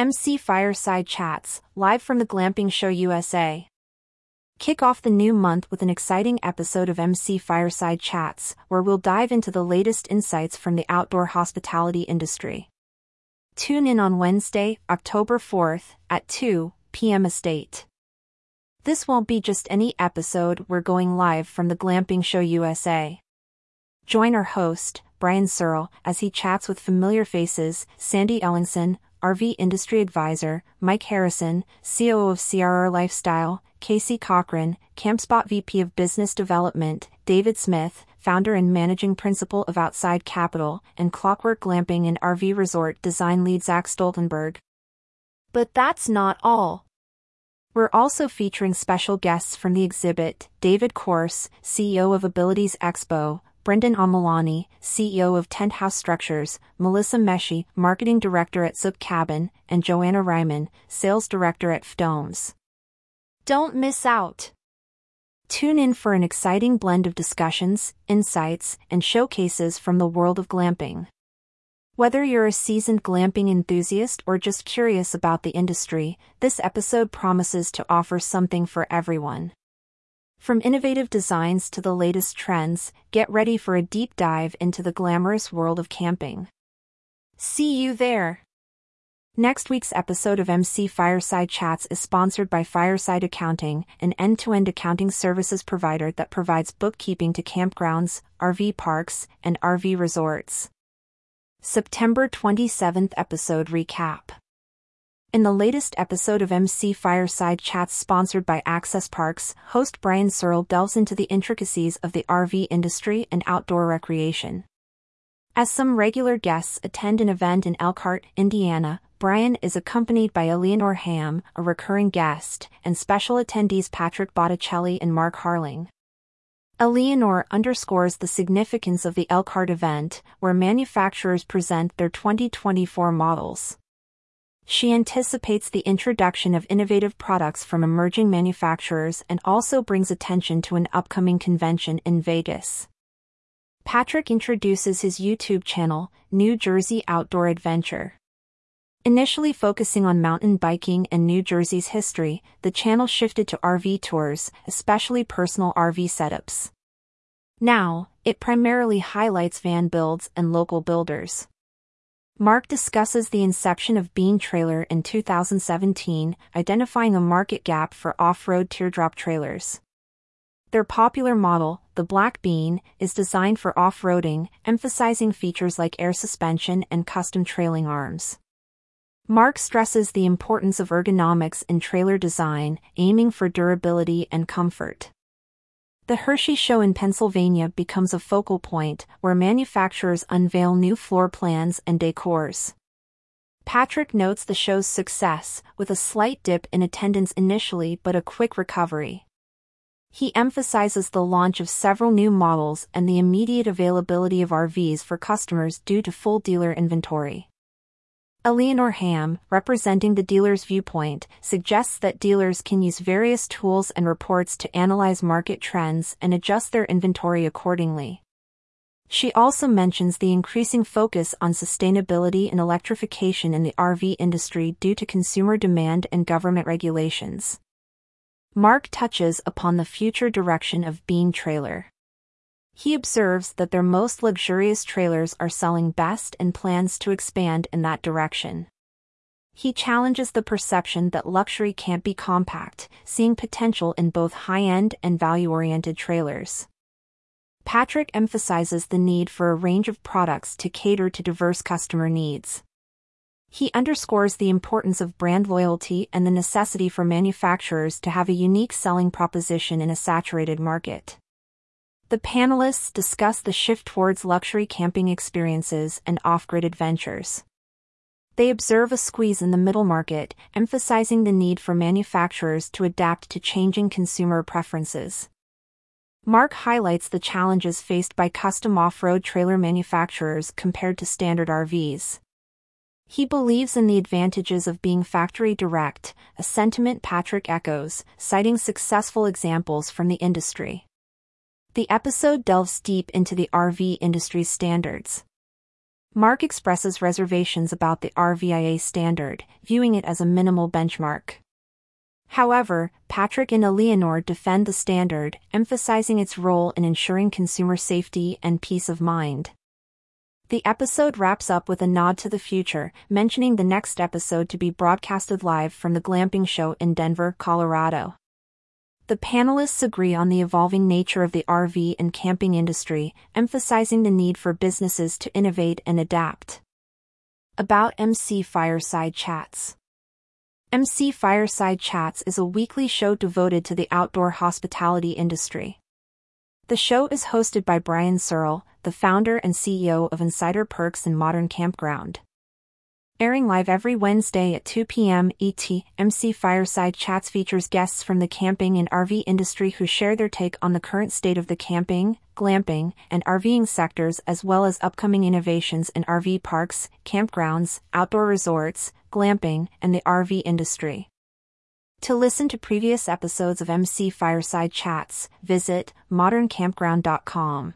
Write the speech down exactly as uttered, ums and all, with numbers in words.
M C Fireside Chats, live from the Glamping Show U S A. Kick off the new month with an exciting episode of M C Fireside Chats, where we'll dive into the latest insights from the outdoor hospitality industry. Tune in on Wednesday, October fourth, at two p.m. Eastern. This won't be just any episode. We're going live from the Glamping Show U S A. Join our host, Brian Searle, as he chats with familiar faces, Sandy Ellingson, R V Industry Advisor, Mike Harrison, C O O of C R R Lifestyle, Casey Cochran, CampSpot V P of Business Development, David Smith, Founder and Managing Principal of Outside Capital, and Clockwork Glamping and R V Resort Design Lead Zach Stoltenberg. But that's not all. We're also featuring special guests from the exhibit, David Kors, C E O of Abilities Expo, Brendan Amalani, C E O of Tent House Structures, Melissa Meshi, Marketing Director at Sub Cabin, and Joanna Ryman, Sales Director at Fdomes. Don't miss out! Tune in for an exciting blend of discussions, insights, and showcases from the world of glamping. Whether you're a seasoned glamping enthusiast or just curious about the industry, this episode promises to offer something for everyone. From innovative designs to the latest trends, get ready for a deep dive into the glamorous world of camping. See you there! Next week's episode of M C Fireside Chats is sponsored by Fireside Accounting, an end-to-end accounting services provider that provides bookkeeping to campgrounds, R V parks, and R V resorts. September twenty-seventh episode recap. In the latest episode of M C Fireside Chats sponsored by Access Parks, host Brian Searle delves into the intricacies of the R V industry and outdoor recreation. As some regular guests attend an event in Elkhart, Indiana, Brian is accompanied by Eleanor Hamm, a recurring guest, and special attendees Patrick Botticelli and Mark Harling. Eleanor underscores the significance of the Elkhart event, where manufacturers present their twenty twenty-four models. She anticipates the introduction of innovative products from emerging manufacturers and also brings attention to an upcoming convention in Vegas. Patrick introduces his YouTube channel, New Jersey Outdoor Adventure. Initially focusing on mountain biking and New Jersey's history, the channel shifted to R V tours, especially personal R V setups. Now, it primarily highlights van builds and local builders. Mark discusses the inception of Bean Trailer in two thousand seventeen, identifying a market gap for off-road teardrop trailers. Their popular model, the Black Bean, is designed for off-roading, emphasizing features like air suspension and custom trailing arms. Mark stresses the importance of ergonomics in trailer design, aiming for durability and comfort. The Hershey Show in Pennsylvania becomes a focal point, where manufacturers unveil new floor plans and decors. Patrick notes the show's success, with a slight dip in attendance initially but a quick recovery. He emphasizes the launch of several new models and the immediate availability of R Vs for customers due to full dealer inventory. Eleanor Hamm, representing the dealer's viewpoint, suggests that dealers can use various tools and reports to analyze market trends and adjust their inventory accordingly. She also mentions the increasing focus on sustainability and electrification in the R V industry due to consumer demand and government regulations. Mark touches upon the future direction of Bean Trailer. He observes that their most luxurious trailers are selling best and plans to expand in that direction. He challenges the perception that luxury can't be compact, seeing potential in both high-end and value-oriented trailers. Patrick emphasizes the need for a range of products to cater to diverse customer needs. He underscores the importance of brand loyalty and the necessity for manufacturers to have a unique selling proposition in a saturated market. The panelists discuss the shift towards luxury camping experiences and off-grid adventures. They observe a squeeze in the middle market, emphasizing the need for manufacturers to adapt to changing consumer preferences. Mark highlights the challenges faced by custom off-road trailer manufacturers compared to standard R Vs. He believes in the advantages of being factory direct, a sentiment Patrick echoes, citing successful examples from the industry. The episode delves deep into the R V industry's standards. Mark expresses reservations about the R V I A standard, viewing it as a minimal benchmark. However, Patrick and Eleanor defend the standard, emphasizing its role in ensuring consumer safety and peace of mind. The episode wraps up with a nod to the future, mentioning the next episode to be broadcasted live from the Glamping Show in Denver, Colorado. The panelists agree on the evolving nature of the R V and camping industry, emphasizing the need for businesses to innovate and adapt. About M C Fireside Chats. M C Fireside Chats is a weekly show devoted to the outdoor hospitality industry. The show is hosted by Brian Searle, the founder and C E O of Insider Perks and Modern Campground. Airing live every Wednesday at two p.m. E T, M C Fireside Chats features guests from the camping and R V industry who share their take on the current state of the camping, glamping, and RVing sectors, as well as upcoming innovations in R V parks, campgrounds, outdoor resorts, glamping, and the R V industry. To listen to previous episodes of M C Fireside Chats, visit modern campground dot com.